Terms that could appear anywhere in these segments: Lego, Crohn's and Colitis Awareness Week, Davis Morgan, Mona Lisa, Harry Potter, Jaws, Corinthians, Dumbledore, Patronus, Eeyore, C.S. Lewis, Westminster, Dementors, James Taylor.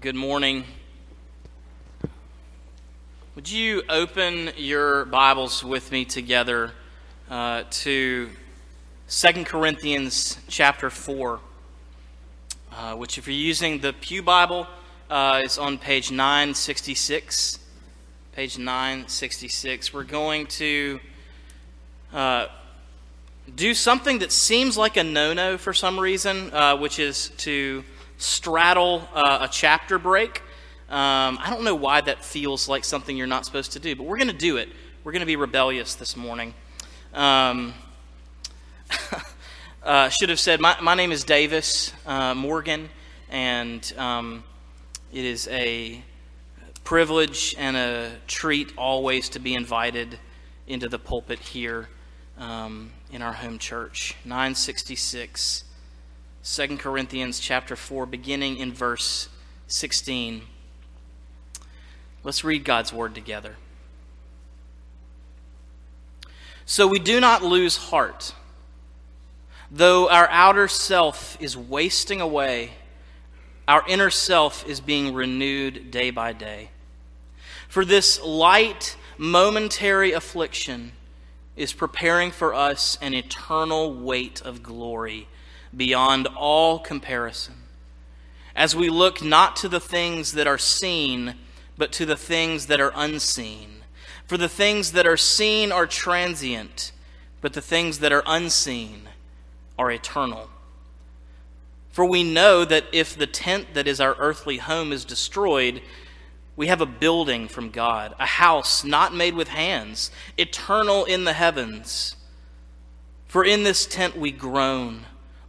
Good morning. Would you open your Bibles with me together to 2 Corinthians chapter 4, which if you're using the Pew Bible, is on page 966. Page 966. We're going to do something that seems like a no-no for some reason, which is to straddle a chapter break. I don't know why that feels like something you're not supposed to do, but we're going to do it. We're going to be rebellious this morning. Should have said, my name is Davis Morgan, and it is a privilege and a treat always to be invited into the pulpit here in our home church. 966. 2 Corinthians chapter 4, beginning in verse 16. Let's read God's word together. So we do not lose heart. Though our outer self is wasting away, our inner self is being renewed day by day. For this light, momentary affliction is preparing for us an eternal weight of glory beyond all comparison, as we look not to the things that are seen, but to the things that are unseen. For the things that are seen are transient, but the things that are unseen are eternal. For we know that if the tent that is our earthly home is destroyed, we have a building from God, a house not made with hands, eternal in the heavens. For in this tent we groan,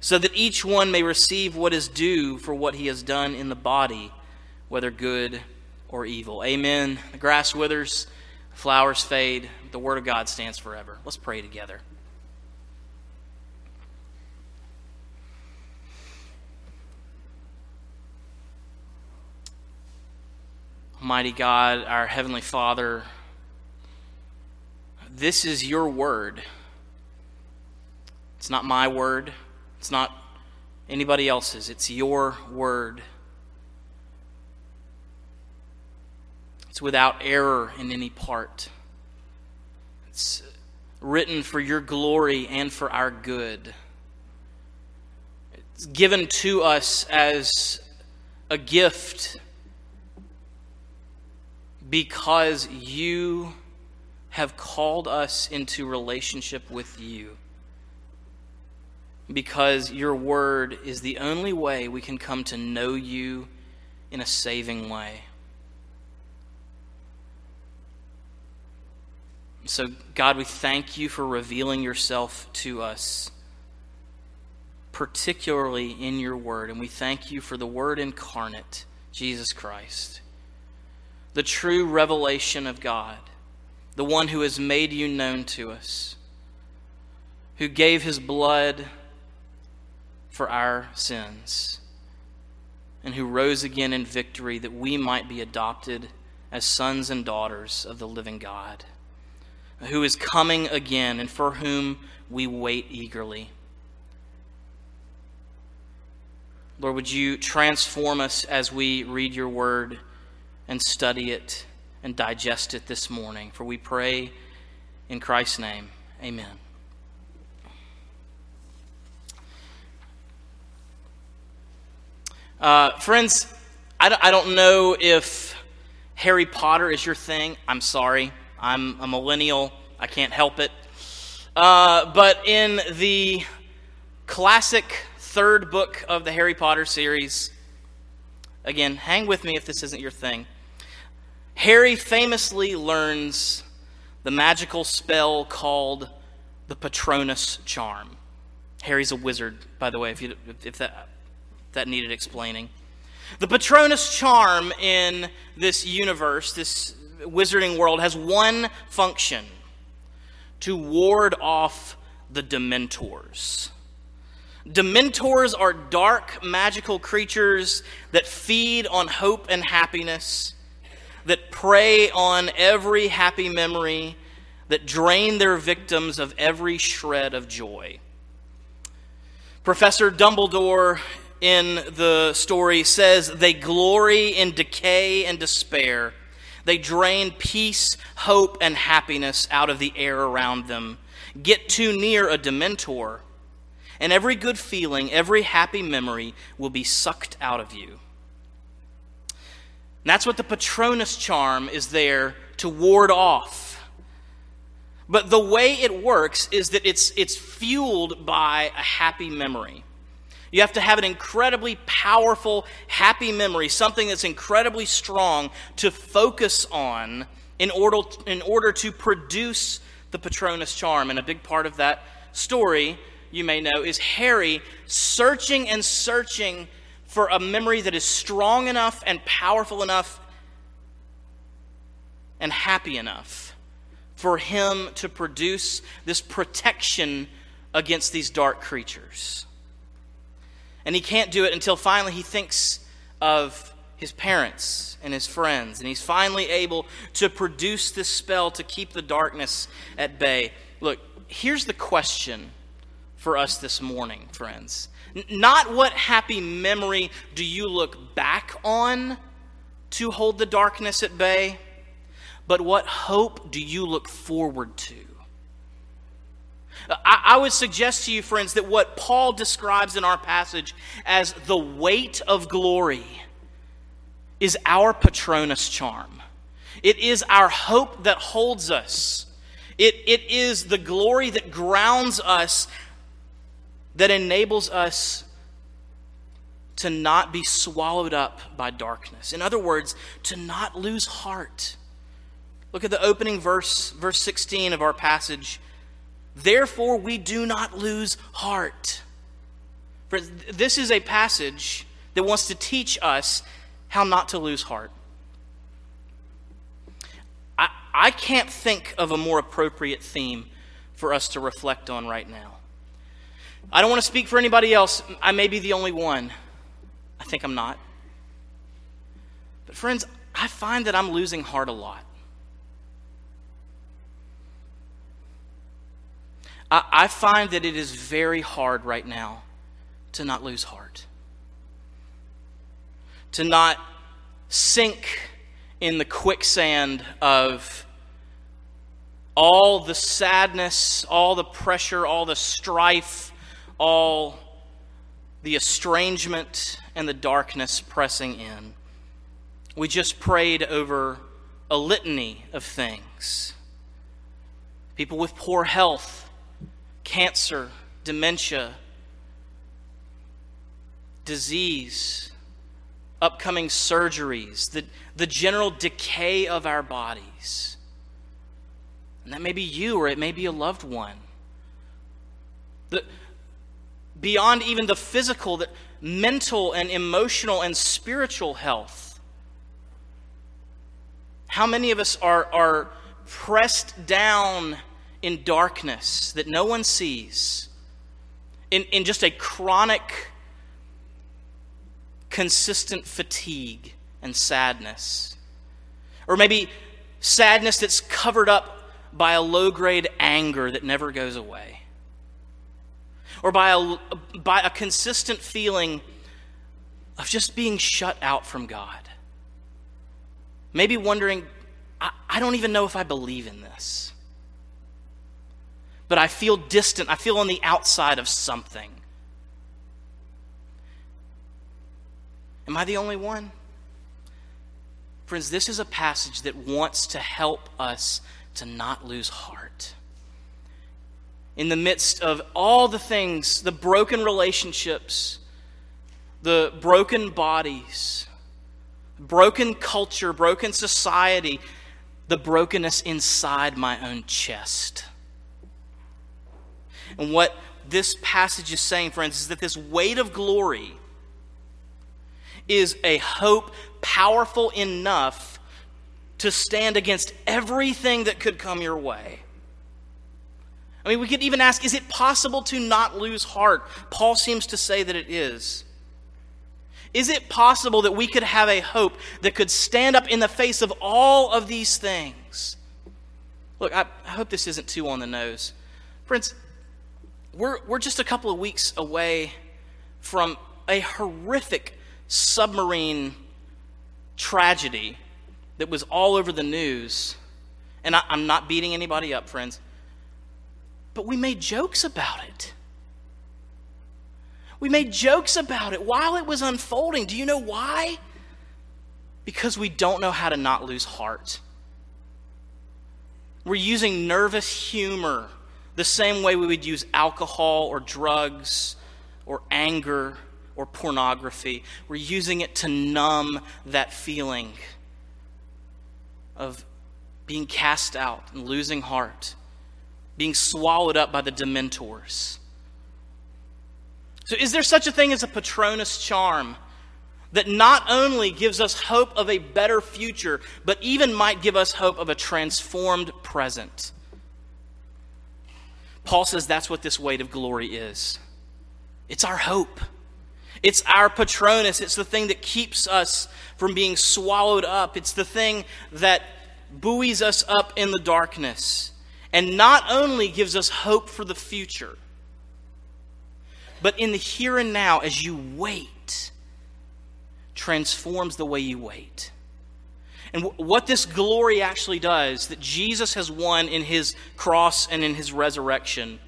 so that each one may receive what is due for what he has done in the body, whether good or evil. Amen. The grass withers, flowers fade, the word of God stands forever. Let's pray together. Almighty God, our Heavenly Father, this is your word. It's not my word. It's not anybody else's. It's your word. It's without error in any part. It's written for your glory and for our good. It's given to us as a gift because you have called us into relationship with you. Because your word is the only way we can come to know you in a saving way. So, God, we thank you for revealing yourself to us, particularly in your word. And we thank you for the word incarnate, Jesus Christ, the true revelation of God, the one who has made you known to us, who gave his blood for our sins, and who rose again in victory that we might be adopted as sons and daughters of the living God, who is coming again and for whom we wait eagerly. Lord, would you transform us as we read your word and study it and digest it this morning, for we pray in Christ's name. Amen. Friends, I don't know if Harry Potter is your thing, I'm sorry. I'm a millennial. I can't help it. But in the classic third book of the Harry Potter series, again, hang with me if this isn't your thing, Harry famously learns the magical spell called the Patronus charm. Harry's a wizard, by the way, if that needed explaining. The Patronus charm in this universe, this wizarding world, has one function: to ward off the Dementors. Dementors are dark, magical creatures that feed on hope and happiness, that prey on every happy memory, that drain their victims of every shred of joy. Professor Dumbledore in the story says they glory in decay and despair. They drain peace, hope, and happiness out of the air around them. Get too near a Dementor, and every good feeling, every happy memory will be sucked out of you. And that's what the Patronus charm is there to ward off. But the way it works is that it's fueled by a happy memory. You have to have an incredibly powerful, happy memory, something that's incredibly strong to focus on in order to produce the Patronus charm. And a big part of that story, you may know, is Harry searching and searching for a memory that is strong enough and powerful enough and happy enough for him to produce this protection against these dark creatures. And he can't do it until finally he thinks of his parents and his friends, and he's finally able to produce this spell to keep the darkness at bay. Look, here's the question for us this morning, friends. Not what happy memory do you look back on to hold the darkness at bay, but what hope do you look forward to? I would suggest to you, friends, that what Paul describes in our passage as the weight of glory is our Patronus charm. It is our hope that holds us. It is the glory that grounds us, that enables us to not be swallowed up by darkness. In other words, to not lose heart. Look at the opening verse, verse 16 of our passage. Therefore, we do not lose heart. This is a passage that wants to teach us how not to lose heart. I can't think of a more appropriate theme for us to reflect on right now. I don't want to speak for anybody else. I may be the only one. I think I'm not. But friends, I find that I'm losing heart a lot. I find that it is very hard right now to not lose heart, to not sink in the quicksand of all the sadness, all the pressure, all the strife, all the estrangement and the darkness pressing in. We just prayed over a litany of things. People with poor health, cancer, dementia, disease, upcoming surgeries, the general decay of our bodies. And that may be you, or it may be a loved one. Beyond even the physical, the mental and emotional and spiritual health. How many of us are pressed down in darkness that no one sees, in just a chronic, consistent fatigue and sadness? Or maybe sadness that's covered up by a low-grade anger that never goes away, or by a consistent feeling of just being shut out from God. Maybe wondering, I don't even know if I believe in this, but I feel distant. I feel on the outside of something. Am I the only one? Friends, this is a passage that wants to help us to not lose heart. In the midst of all the things, the broken relationships, the broken bodies, broken culture, broken society, the brokenness inside my own chest. And what this passage is saying, friends, is that this weight of glory is a hope powerful enough to stand against everything that could come your way. I mean, we could even ask, is it possible to not lose heart? Paul seems to say that it is. Is it possible that we could have a hope that could stand up in the face of all of these things? Look, I hope this isn't too on the nose. Friends, we're just a couple of weeks away from a horrific submarine tragedy that was all over the news. And I'm not beating anybody up, friends. But we made jokes about it. We made jokes about it while it was unfolding. Do you know why? Because we don't know how to not lose heart. We're using nervous humor the same way we would use alcohol or drugs or anger or pornography. We're using it to numb that feeling of being cast out and losing heart, being swallowed up by the Dementors. So is there such a thing as a Patronus charm that not only gives us hope of a better future, but even might give us hope of a transformed present? Paul says that's what this weight of glory is. It's our hope. It's our Patronus. It's the thing that keeps us from being swallowed up. It's the thing that buoys us up in the darkness and not only gives us hope for the future, but in the here and now, as you wait, transforms the way you wait. And what this glory actually does, that Jesus has won in his cross and in his resurrection,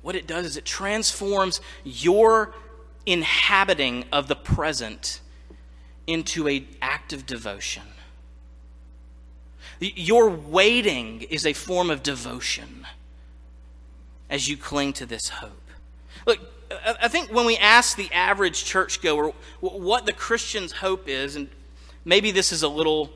what it does is it transforms your inhabiting of the present into an act of devotion. Your waiting is a form of devotion as you cling to this hope. Look, I think when we ask the average churchgoer what the Christian's hope is, and maybe this is a little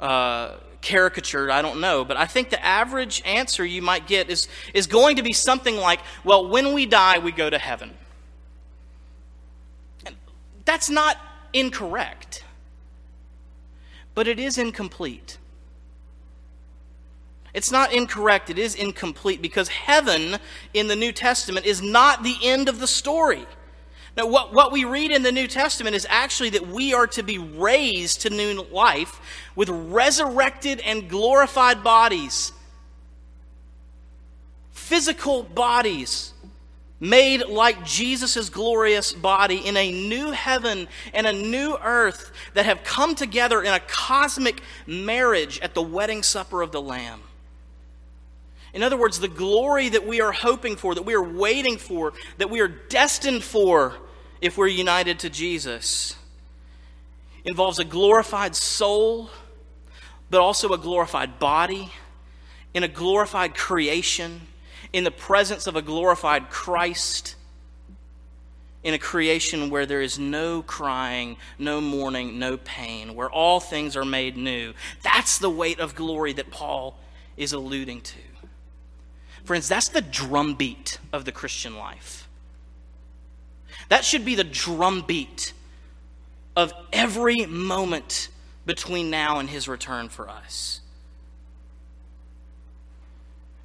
caricatured, I don't know, but I think the average answer you might get is going to be something like, well, when we die, we go to heaven. That's not incorrect, but it is incomplete. It's not incorrect, it is incomplete, because heaven in the New Testament is not the end of the story. Now, what we read in the New Testament is actually that we are to be raised to new life with resurrected and glorified bodies, physical bodies made like Jesus' glorious body in a new heaven and a new earth that have come together in a cosmic marriage at the wedding supper of the Lamb. In other words, the glory that we are hoping for, that we are waiting for, that we are destined for if we're united to Jesus, involves a glorified soul, but also a glorified body, in a glorified creation, in the presence of a glorified Christ, in a creation where there is no crying, no mourning, no pain, where all things are made new. That's the weight of glory that Paul is alluding to. Friends, that's the drumbeat of the Christian life. That should be the drumbeat of every moment between now and his return for us.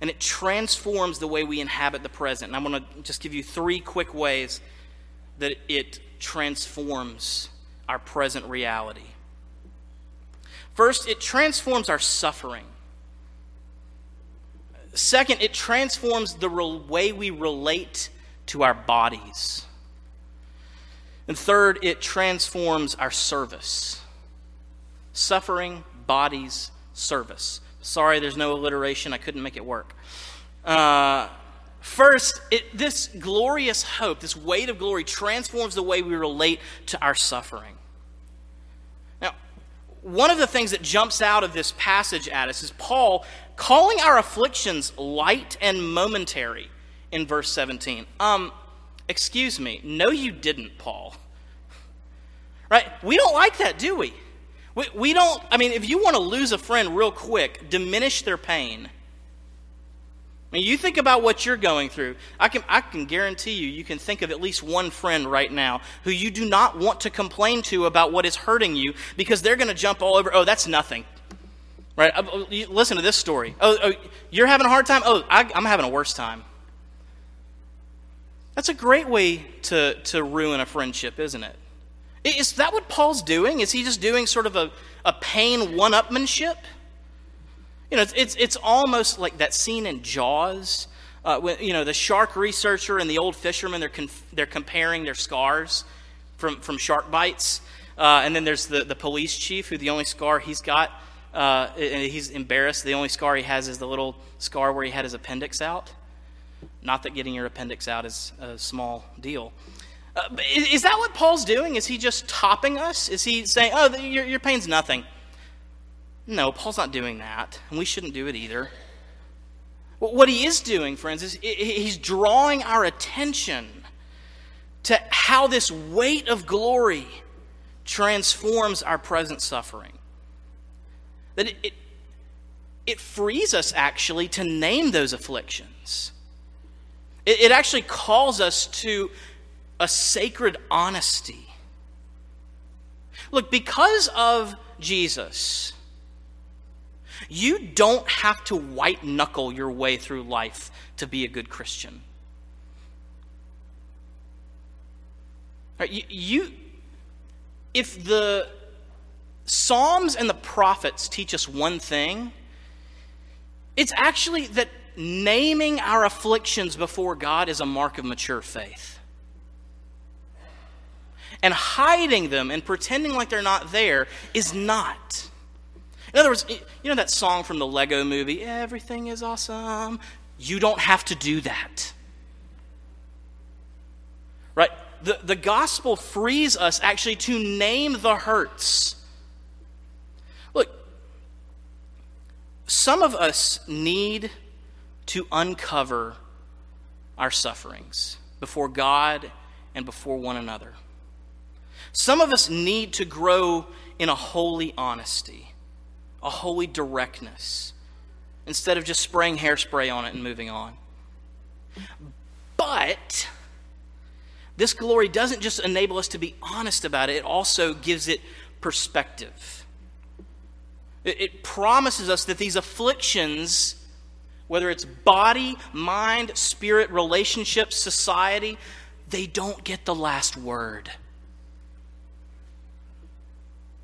And it transforms the way we inhabit the present. And I'm going to just give you three quick ways that it transforms our present reality. First, it transforms our suffering. Second, it transforms the way we relate to our bodies. And third, it transforms our service. Suffering, bodies, service. Sorry, there's no alliteration. I couldn't make it work. First, this glorious hope, this weight of glory, transforms the way we relate to our suffering. Now, one of the things that jumps out of this passage at us is Paul calling our afflictions light and momentary in verse 17. Excuse me, no you didn't, Paul. Right? We don't like that, do we? We don't, I mean, if you want to lose a friend real quick, diminish their pain. I mean, you think about what you're going through. I can guarantee you, you can think of at least one friend right now who you do not want to complain to about what is hurting you, because they're going to jump all over, oh, that's nothing. Right? Listen to this story. Oh, you're having a hard time? Oh, I'm having a worse time. That's a great way to ruin a friendship, isn't it? Is that what Paul's doing? Is he just doing sort of a pain one-upmanship? You know, it's almost like that scene in Jaws, when, you know, the shark researcher and the old fisherman, they're comparing their scars from shark bites. And then there's the police chief, who the only scar he's got, and he's embarrassed, the only scar he has is the little scar where he had his appendix out. Not that getting your appendix out is a small deal. Is that what Paul's doing? Is he just topping us? Is he saying, oh, your pain's nothing? No, Paul's not doing that, and we shouldn't do it either. What he is doing, friends, is he's drawing our attention to how this weight of glory transforms our present suffering. That it frees us, actually, to name those afflictions. It actually calls us to a sacred honesty. Look, because of Jesus, you don't have to white-knuckle your way through life to be a good Christian. Right, if the Psalms and the prophets teach us one thing, it's actually that naming our afflictions before God is a mark of mature faith. And hiding them and pretending like they're not there is not. In other words, you know that song from the Lego movie, everything is awesome? You don't have to do that. Right? The gospel frees us actually to name the hurts. Look, some of us need to uncover our sufferings before God and before one another. Some of us need to grow in a holy honesty, a holy directness, instead of just spraying hairspray on it and moving on. But this glory doesn't just enable us to be honest about it, it also gives it perspective. It promises us that these afflictions, whether it's body, mind, spirit, relationships, society, they don't get the last word.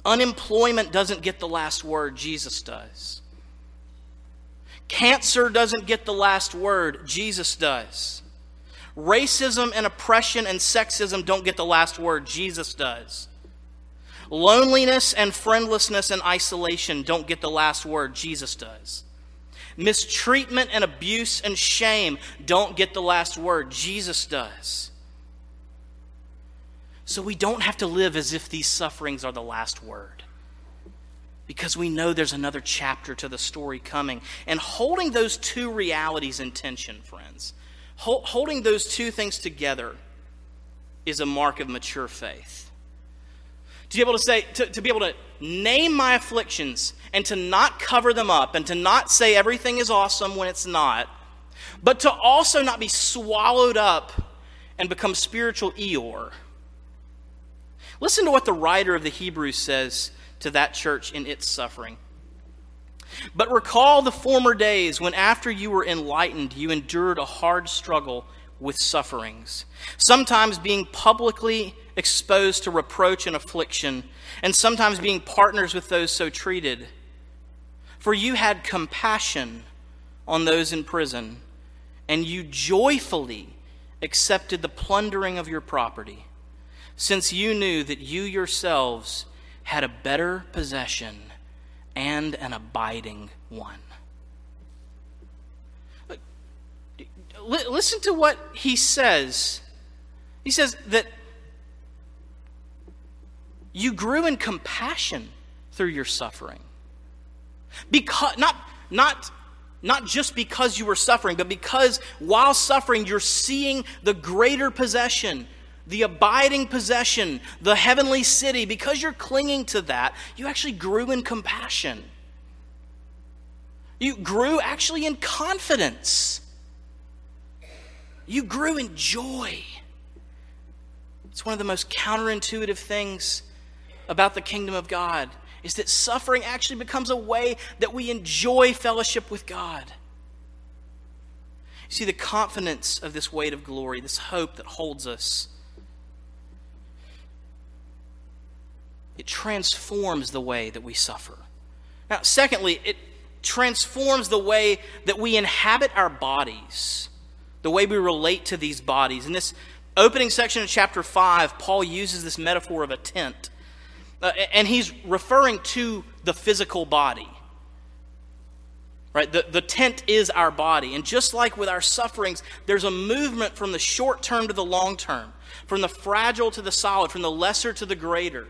Unemployment doesn't get the last word, Jesus does. Cancer doesn't get the last word, Jesus does. Racism and oppression and sexism don't get the last word, Jesus does. Loneliness and friendlessness and isolation don't get the last word, Jesus does. Mistreatment and abuse and shame don't get the last word. Jesus does. So we don't have to live as if these sufferings are the last word, because we know there's another chapter to the story coming. And holding those two realities in tension, friends, holding those two things together is a mark of mature faith. To be able to say, to be able to name my afflictions and to not cover them up and to not say everything is awesome when it's not, but to also not be swallowed up and become spiritual Eeyore. Listen to what the writer of the Hebrews says to that church in its suffering. But recall the former days when, after you were enlightened, you endured a hard struggle with sufferings, sometimes being publicly exposed to reproach and affliction, and sometimes being partners with those so treated. For you had compassion on those in prison, and you joyfully accepted the plundering of your property, since you knew that you yourselves had a better possession and an abiding one. Listen to what he says. He says that You grew in compassion through your suffering. Because not just because you were suffering, but because while suffering, you're seeing the greater possession, the abiding possession, the heavenly city. Because you're clinging to that, you actually grew in compassion. You grew actually in confidence. You grew in joy. It's one of the most counterintuitive things about the kingdom of God, is that suffering actually becomes a way that we enjoy fellowship with God. You see the confidence of this weight of glory, this hope that holds us. It transforms the way that we suffer. Now, secondly, it transforms the way that we inhabit our bodies, the way we relate to these bodies. In this opening section of chapter 5, Paul uses this metaphor of a tent. And he's referring to the physical body. Right? The tent is our body. And just like with our sufferings, there's a movement from the short term to the long term, from the fragile to the solid, from the lesser to the greater.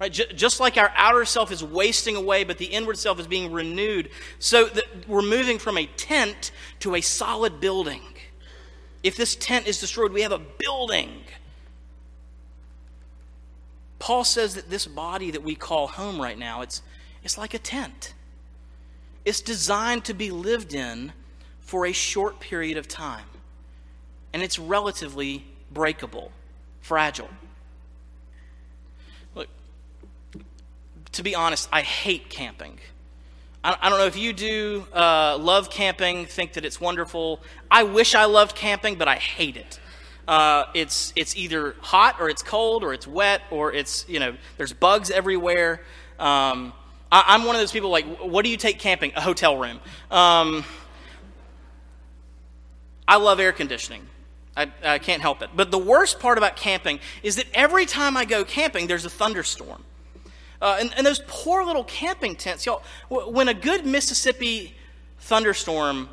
Right? Just like our outer self is wasting away, but the inward self is being renewed. So we're moving from a tent to a solid building. If this tent is destroyed, we have a building. Paul says that this body that we call home right now, it's like a tent. It's designed to be lived in for a short period of time. And it's relatively breakable, fragile. Look, to be honest, I hate camping. I don't know if you do love camping, think that it's wonderful. I wish I loved camping, but I hate it. It's either hot or it's cold or it's wet or it's, there's bugs everywhere. I'm one of those people like, what do you take camping? A hotel room. I love air conditioning. I can't help it. But the worst part about camping is that every time I go camping, there's a thunderstorm. And those poor little camping tents, y'all, when a good Mississippi thunderstorm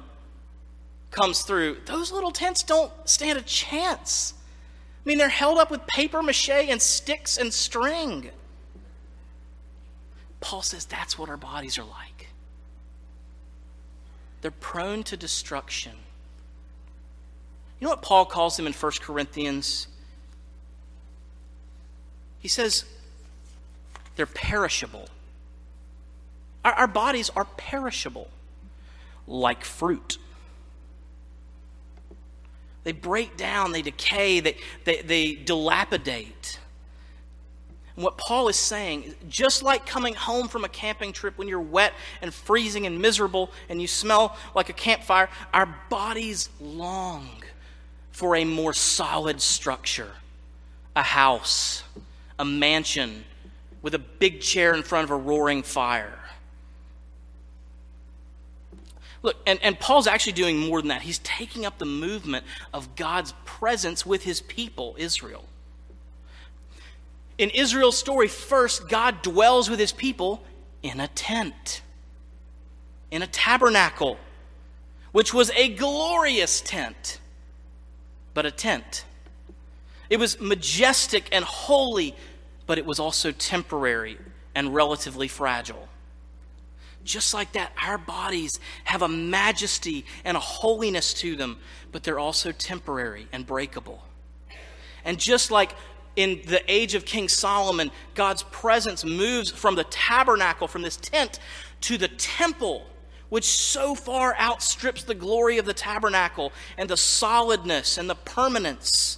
comes through, those little tents don't stand a chance. I mean, they're held up with paper mache and sticks and string. Paul says that's what our bodies are like. They're prone to destruction. You know what Paul calls them in 1 Corinthians? He says they're perishable. Our bodies are perishable, like fruit. They break down, they decay, they dilapidate. And what Paul is saying, just like coming home from a camping trip when you're wet and freezing and miserable and you smell like a campfire, our bodies long for a more solid structure, a house, a mansion with a big chair in front of a roaring fire. Look, and Paul's actually doing more than that. He's taking up the movement of God's presence with his people, Israel. In Israel's story, first, God dwells with his people in a tent, in a tabernacle, which was a glorious tent, but a tent. It was majestic and holy, but it was also temporary and relatively fragile. Just like that, our bodies have a majesty and a holiness to them, but they're also temporary and breakable. And just like in the age of King Solomon, God's presence moves from the tabernacle, from this tent, to the temple, which so far outstrips the glory of the tabernacle and the solidness and the permanence.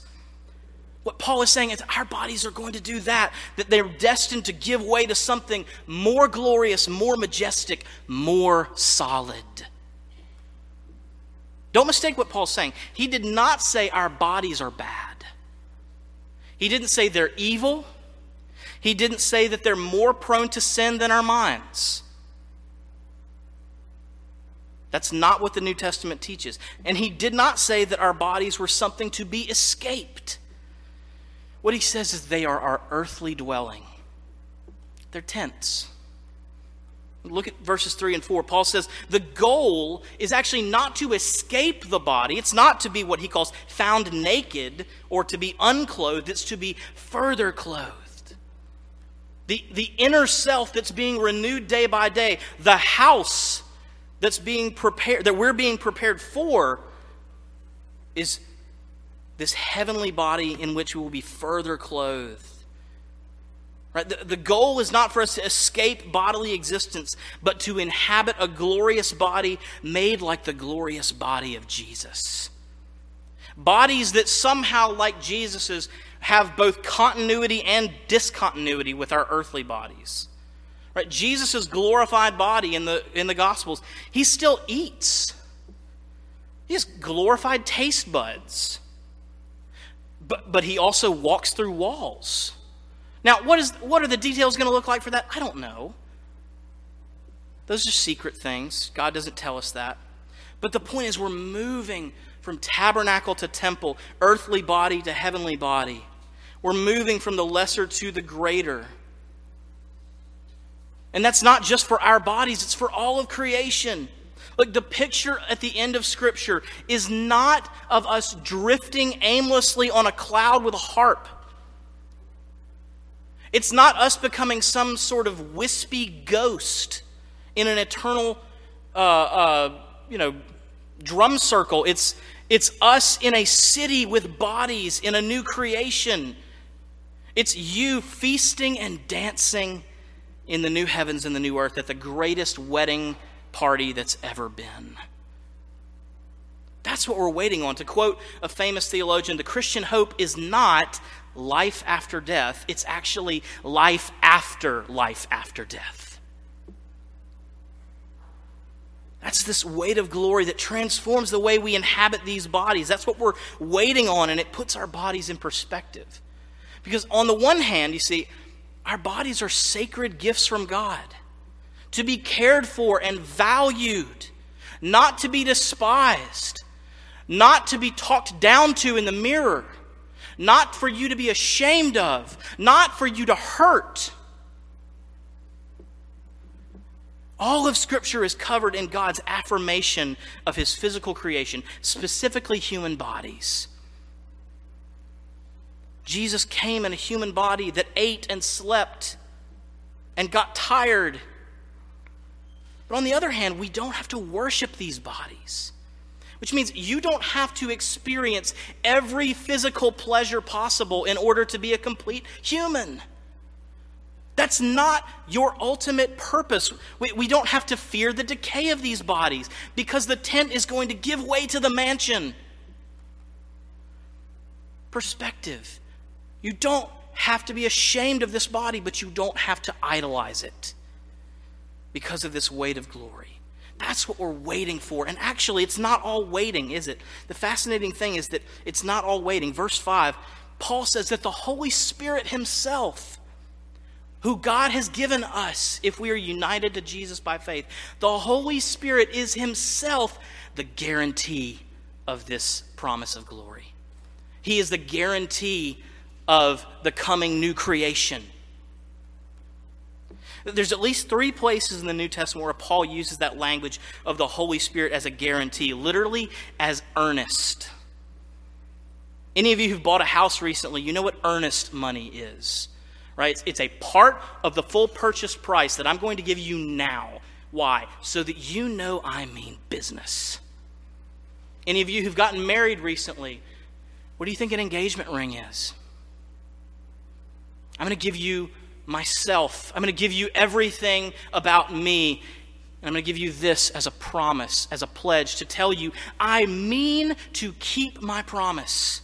What Paul is saying is our bodies are going to do that they're destined to give way to something more glorious, more majestic, more solid. Don't mistake what Paul's saying. He did not say our bodies are bad. He didn't say they're evil. He didn't say that they're more prone to sin than our minds. That's not what the New Testament teaches. And he did not say that our bodies were something to be escaped. What he says is they are our earthly dwelling. They're tents. Look at verses 3 and 4. Paul says the goal is actually not to escape the body. It's not to be what he calls found naked or to be unclothed. It's to be further clothed. The inner self that's being renewed day by day, the house that's being prepared, that we're being prepared for, is this heavenly body in which we will be further clothed. Right? The goal is not for us to escape bodily existence, but to inhabit a glorious body made like the glorious body of Jesus. Bodies that somehow, like Jesus's, have both continuity and discontinuity with our earthly bodies. Right? Jesus's glorified body in the Gospels, he still eats. He has glorified taste buds. But he also walks through walls. Now, what are the details going to look like for that? I don't know. Those are secret things. God doesn't tell us that. But the point is, we're moving from tabernacle to temple, earthly body to heavenly body. We're moving from the lesser to the greater. And that's not just for our bodies, it's for all of creation. Look, the picture at the end of Scripture is not of us drifting aimlessly on a cloud with a harp. It's not us becoming some sort of wispy ghost in an eternal, drum circle. It's us in a city with bodies in a new creation. It's you feasting and dancing in the new heavens and the new earth at the greatest wedding party that's ever been. That's what we're waiting on. To quote a famous theologian, the Christian hope is not life after death. It's actually life after death. That's this weight of glory that transforms the way we inhabit these bodies. That's what we're waiting on, and it puts our bodies in perspective. Because on the one hand, you see, our bodies are sacred gifts from God, to be cared for and valued, not to be despised, not to be talked down to in the mirror, not for you to be ashamed of, not for you to hurt. All of Scripture is covered in God's affirmation of His physical creation, specifically human bodies. Jesus came in a human body that ate and slept and got tired. But on the other hand, we don't have to worship these bodies, which means you don't have to experience every physical pleasure possible in order to be a complete human. That's not your ultimate purpose. We don't have to fear the decay of these bodies because the tent is going to give way to the mansion. Perspective. You don't have to be ashamed of this body, but you don't have to idolize it because of this weight of glory. That's what we're waiting for. And actually, it's not all waiting, is it? The fascinating thing is that it's not all waiting. Verse 5, Paul says that the Holy Spirit himself, who God has given us if we are united to Jesus by faith, the Holy Spirit is himself the guarantee of this promise of glory. He is the guarantee of the coming new creation. There's at least three places in the New Testament where Paul uses that language of the Holy Spirit as a guarantee, literally as earnest. Any of you who've bought a house recently, you know what earnest money is, right? It's a part of the full purchase price that I'm going to give you now. Why? So that you know I mean business. Any of you who've gotten married recently, what do you think an engagement ring is? I'm going to give you myself. I'm going to give you everything about me. And I'm going to give you this as a promise, as a pledge to tell you, I mean to keep my promise.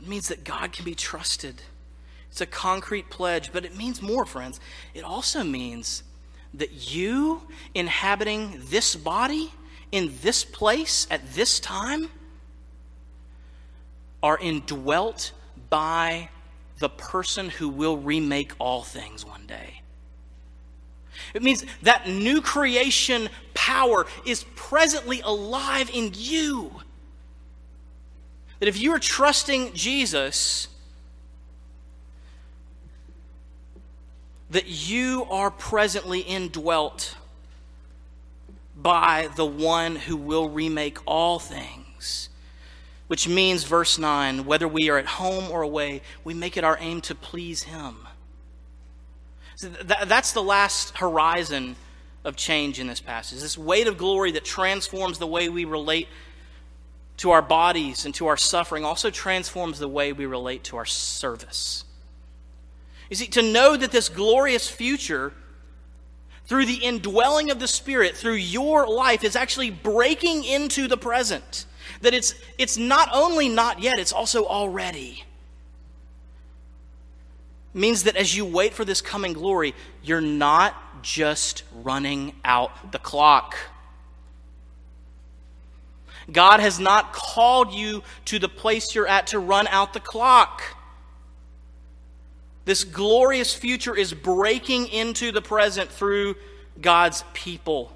It means that God can be trusted. It's a concrete pledge, but it means more, friends. It also means that you inhabiting this body, in this place, at this time, are indwelt by the person who will remake all things one day. It means that new creation power is presently alive in you. That if you are trusting Jesus, that you are presently indwelt by the one who will remake all things. which means, verse 9, whether we are at home or away, we make it our aim to please him. So that's the last horizon of change in this passage, this weight of glory that transforms the way we relate to our bodies and to our suffering, also transforms the way we relate to our service. You see, to know that this glorious future, through the indwelling of the Spirit, through your life, is actually breaking into the present. That it's not only not yet, it's also already. It means that as you wait for this coming glory, you're not just running out the clock. God has not called you to the place you're at to run out the clock. This glorious future is breaking into the present through God's people.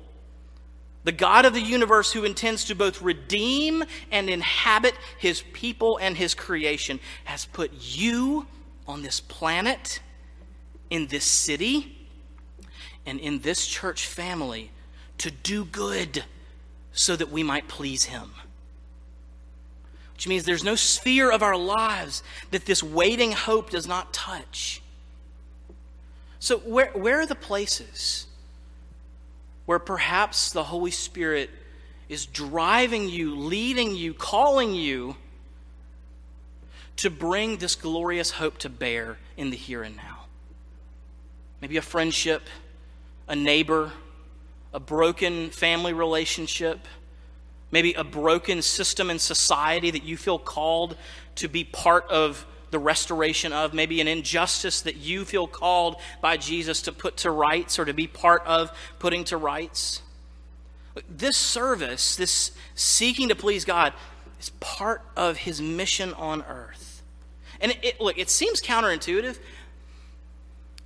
The God of the universe who intends to both redeem and inhabit his people and his creation has put you on this planet, in this city, and in this church family to do good so that we might please him. Which means there's no sphere of our lives that this waiting hope does not touch. So where are the places where perhaps the Holy Spirit is driving you, leading you, calling you to bring this glorious hope to bear in the here and now? Maybe a friendship, a neighbor, a broken family relationship, maybe a broken system in society that you feel called to be part of the restoration of, maybe an injustice that you feel called by Jesus to put to rights or to be part of putting to rights. This service, this seeking to please God, is part of his mission on earth. And it seems counterintuitive,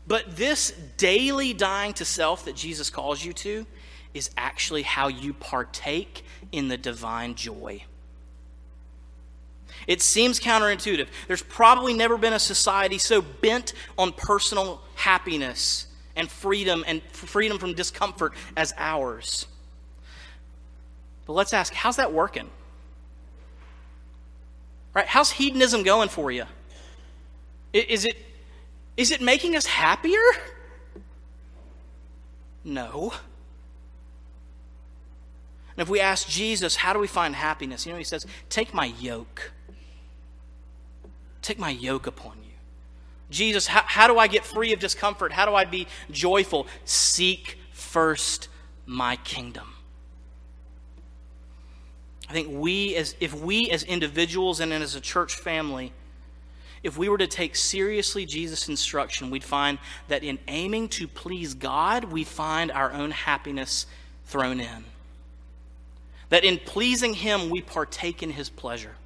but this daily dying to self that Jesus calls you to is actually how you partake in the divine joy. It seems counterintuitive. There's probably never been a society so bent on personal happiness and freedom from discomfort as ours. But let's ask, how's that working? Right? How's hedonism going for you? Is it making us happier? No. And if we ask Jesus, how do we find happiness? You know, he says, take my yoke. Take my yoke upon you. Jesus, how do I get free of discomfort? How do I be joyful? Seek first my kingdom. I think if we as individuals and as a church family, if we were to take seriously Jesus' instruction, we'd find that in aiming to please God, we find our own happiness thrown in. That in pleasing him, we partake in his pleasure.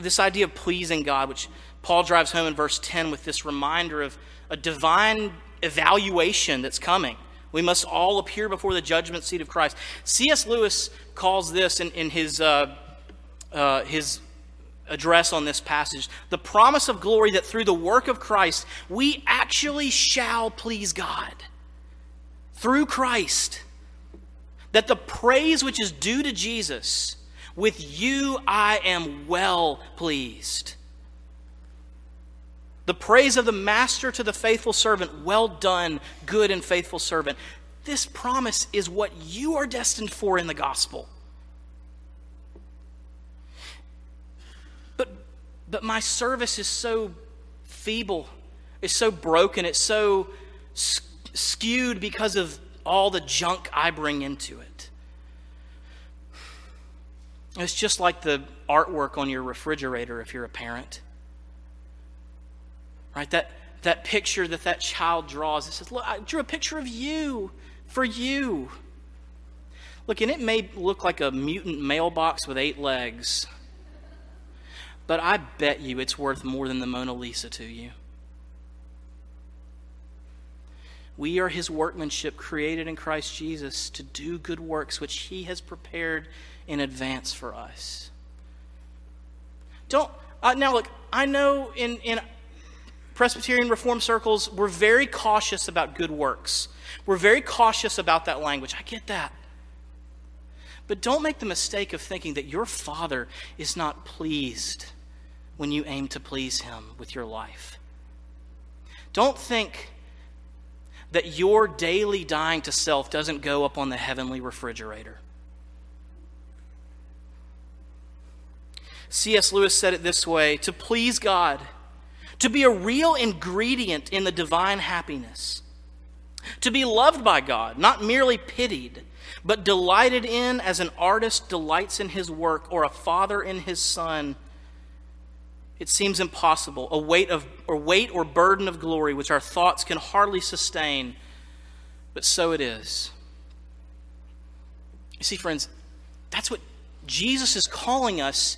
This idea of pleasing God, which Paul drives home in verse 10 with this reminder of a divine evaluation that's coming. We must all appear before the judgment seat of Christ. C.S. Lewis calls this in his address on this passage, the promise of glory that through the work of Christ, we actually shall please God. Through Christ. That the praise which is due to Jesus, with you I am well pleased. The praise of the master to the faithful servant, well done, good and faithful servant. This promise is what you are destined for in the gospel. But my service is so feeble, it's so broken, it's so skewed because of all the junk I bring into it. It's just like the artwork on your refrigerator if you're a parent. Right? That picture that child draws. It says, look, I drew a picture of you, for you. Look, and it may look like a mutant mailbox with 8 legs, but I bet you it's worth more than the Mona Lisa to you. We are his workmanship created in Christ Jesus to do good works which he has prepared in advance for us. Now look, I know in Presbyterian Reformed circles, we're very cautious about good works. We're very cautious about that language. I get that. But don't make the mistake of thinking that your Father is not pleased when you aim to please him with your life. Don't think that your daily dying to self doesn't go up on the heavenly refrigerator. C.S. Lewis said it this way: to please God, to be a real ingredient in the divine happiness, to be loved by God, not merely pitied, but delighted in as an artist delights in his work or a father in his son, it seems impossible, a weight or burden of glory which our thoughts can hardly sustain, but so it is. You see, friends, that's what Jesus is calling us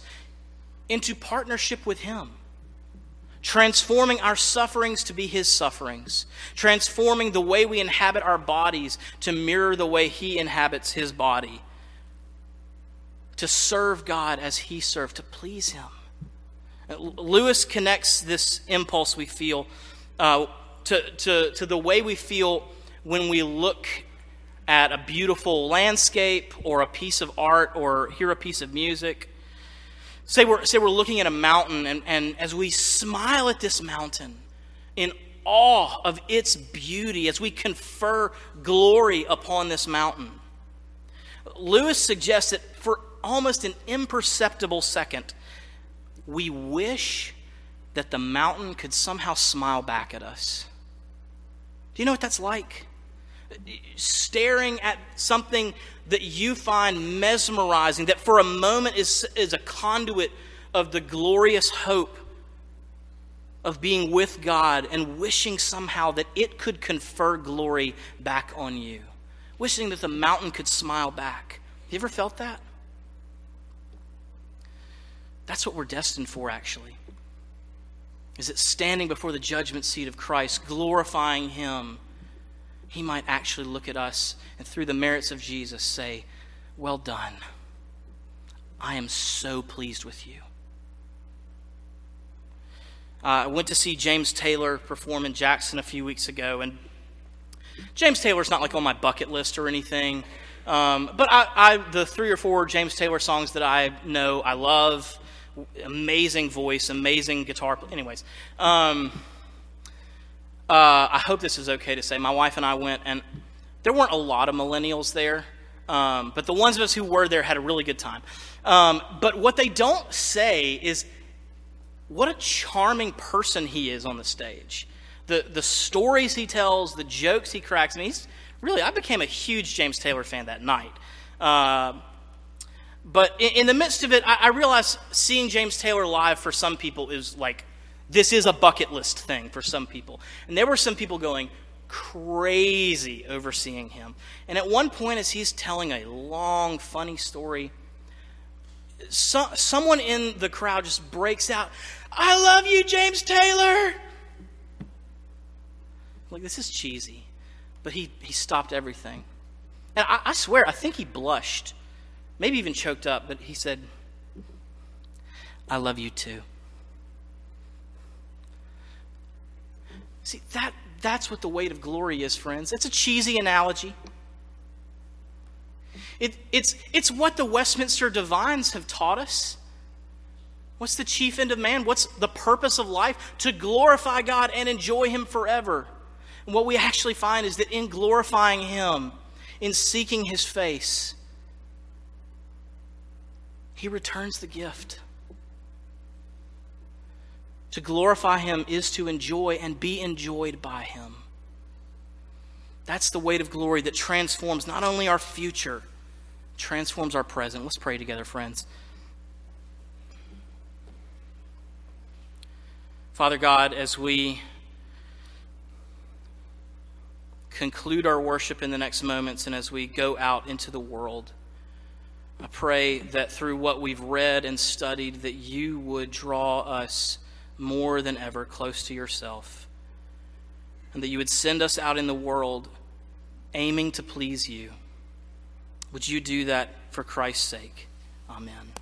into partnership with him. Transforming our sufferings to be his sufferings. Transforming the way we inhabit our bodies to mirror the way he inhabits his body. To serve God as he served, to please him. Lewis connects this impulse we feel to the way we feel when we look at a beautiful landscape or a piece of art or hear a piece of music. Say we're looking at a mountain, and as we smile at this mountain in awe of its beauty, as we confer glory upon this mountain, Lewis suggests that for almost an imperceptible second, we wish that the mountain could somehow smile back at us. Do you know what that's like? Staring at something that you find mesmerizing, that for a moment is a conduit of the glorious hope of being with God, and wishing somehow that it could confer glory back on you. Wishing that the mountain could smile back. You ever felt that? That's what we're destined for, actually. Is that standing before the judgment seat of Christ, glorifying him, he might actually look at us and through the merits of Jesus say, "Well done. I am so pleased with you." I went to see James Taylor perform in Jackson a few weeks ago, and James Taylor's not like on my bucket list or anything, but the 3 or 4 James Taylor songs that I know, I love. Amazing voice, amazing guitar. Anyways, I hope this is okay to say. My wife and I went, and there weren't a lot of millennials there, but the ones of us who were there had a really good time. But what they don't say is what a charming person he is on the stage. The stories he tells, the jokes he cracks. I mean, I became a huge James Taylor fan that night. But in the midst of it, I realized seeing James Taylor live for some people is like, this is a bucket list thing for some people. And there were some people going crazy over seeing him. And at one point, as he's telling a long, funny story, someone in the crowd just breaks out, "I love you, James Taylor!" Like, this is cheesy. But he stopped everything. And I swear, I think he blushed. Maybe even choked up, but he said, "I love you too." See, that's what the weight of glory is, friends. It's a cheesy analogy. It's what the Westminster divines have taught us. What's the chief end of man? What's the purpose of life? To glorify God and enjoy him forever. And what we actually find is that in glorifying him, in seeking his face, he returns the gift. To glorify him is to enjoy and be enjoyed by him. That's the weight of glory that transforms not only our future, transforms our present. Let's pray together, friends. Father God, as we conclude our worship in the next moments and as we go out into the world, I pray that through what we've read and studied, that you would draw us more than ever close to yourself, and that you would send us out in the world aiming to please you. Would you do that for Christ's sake? Amen.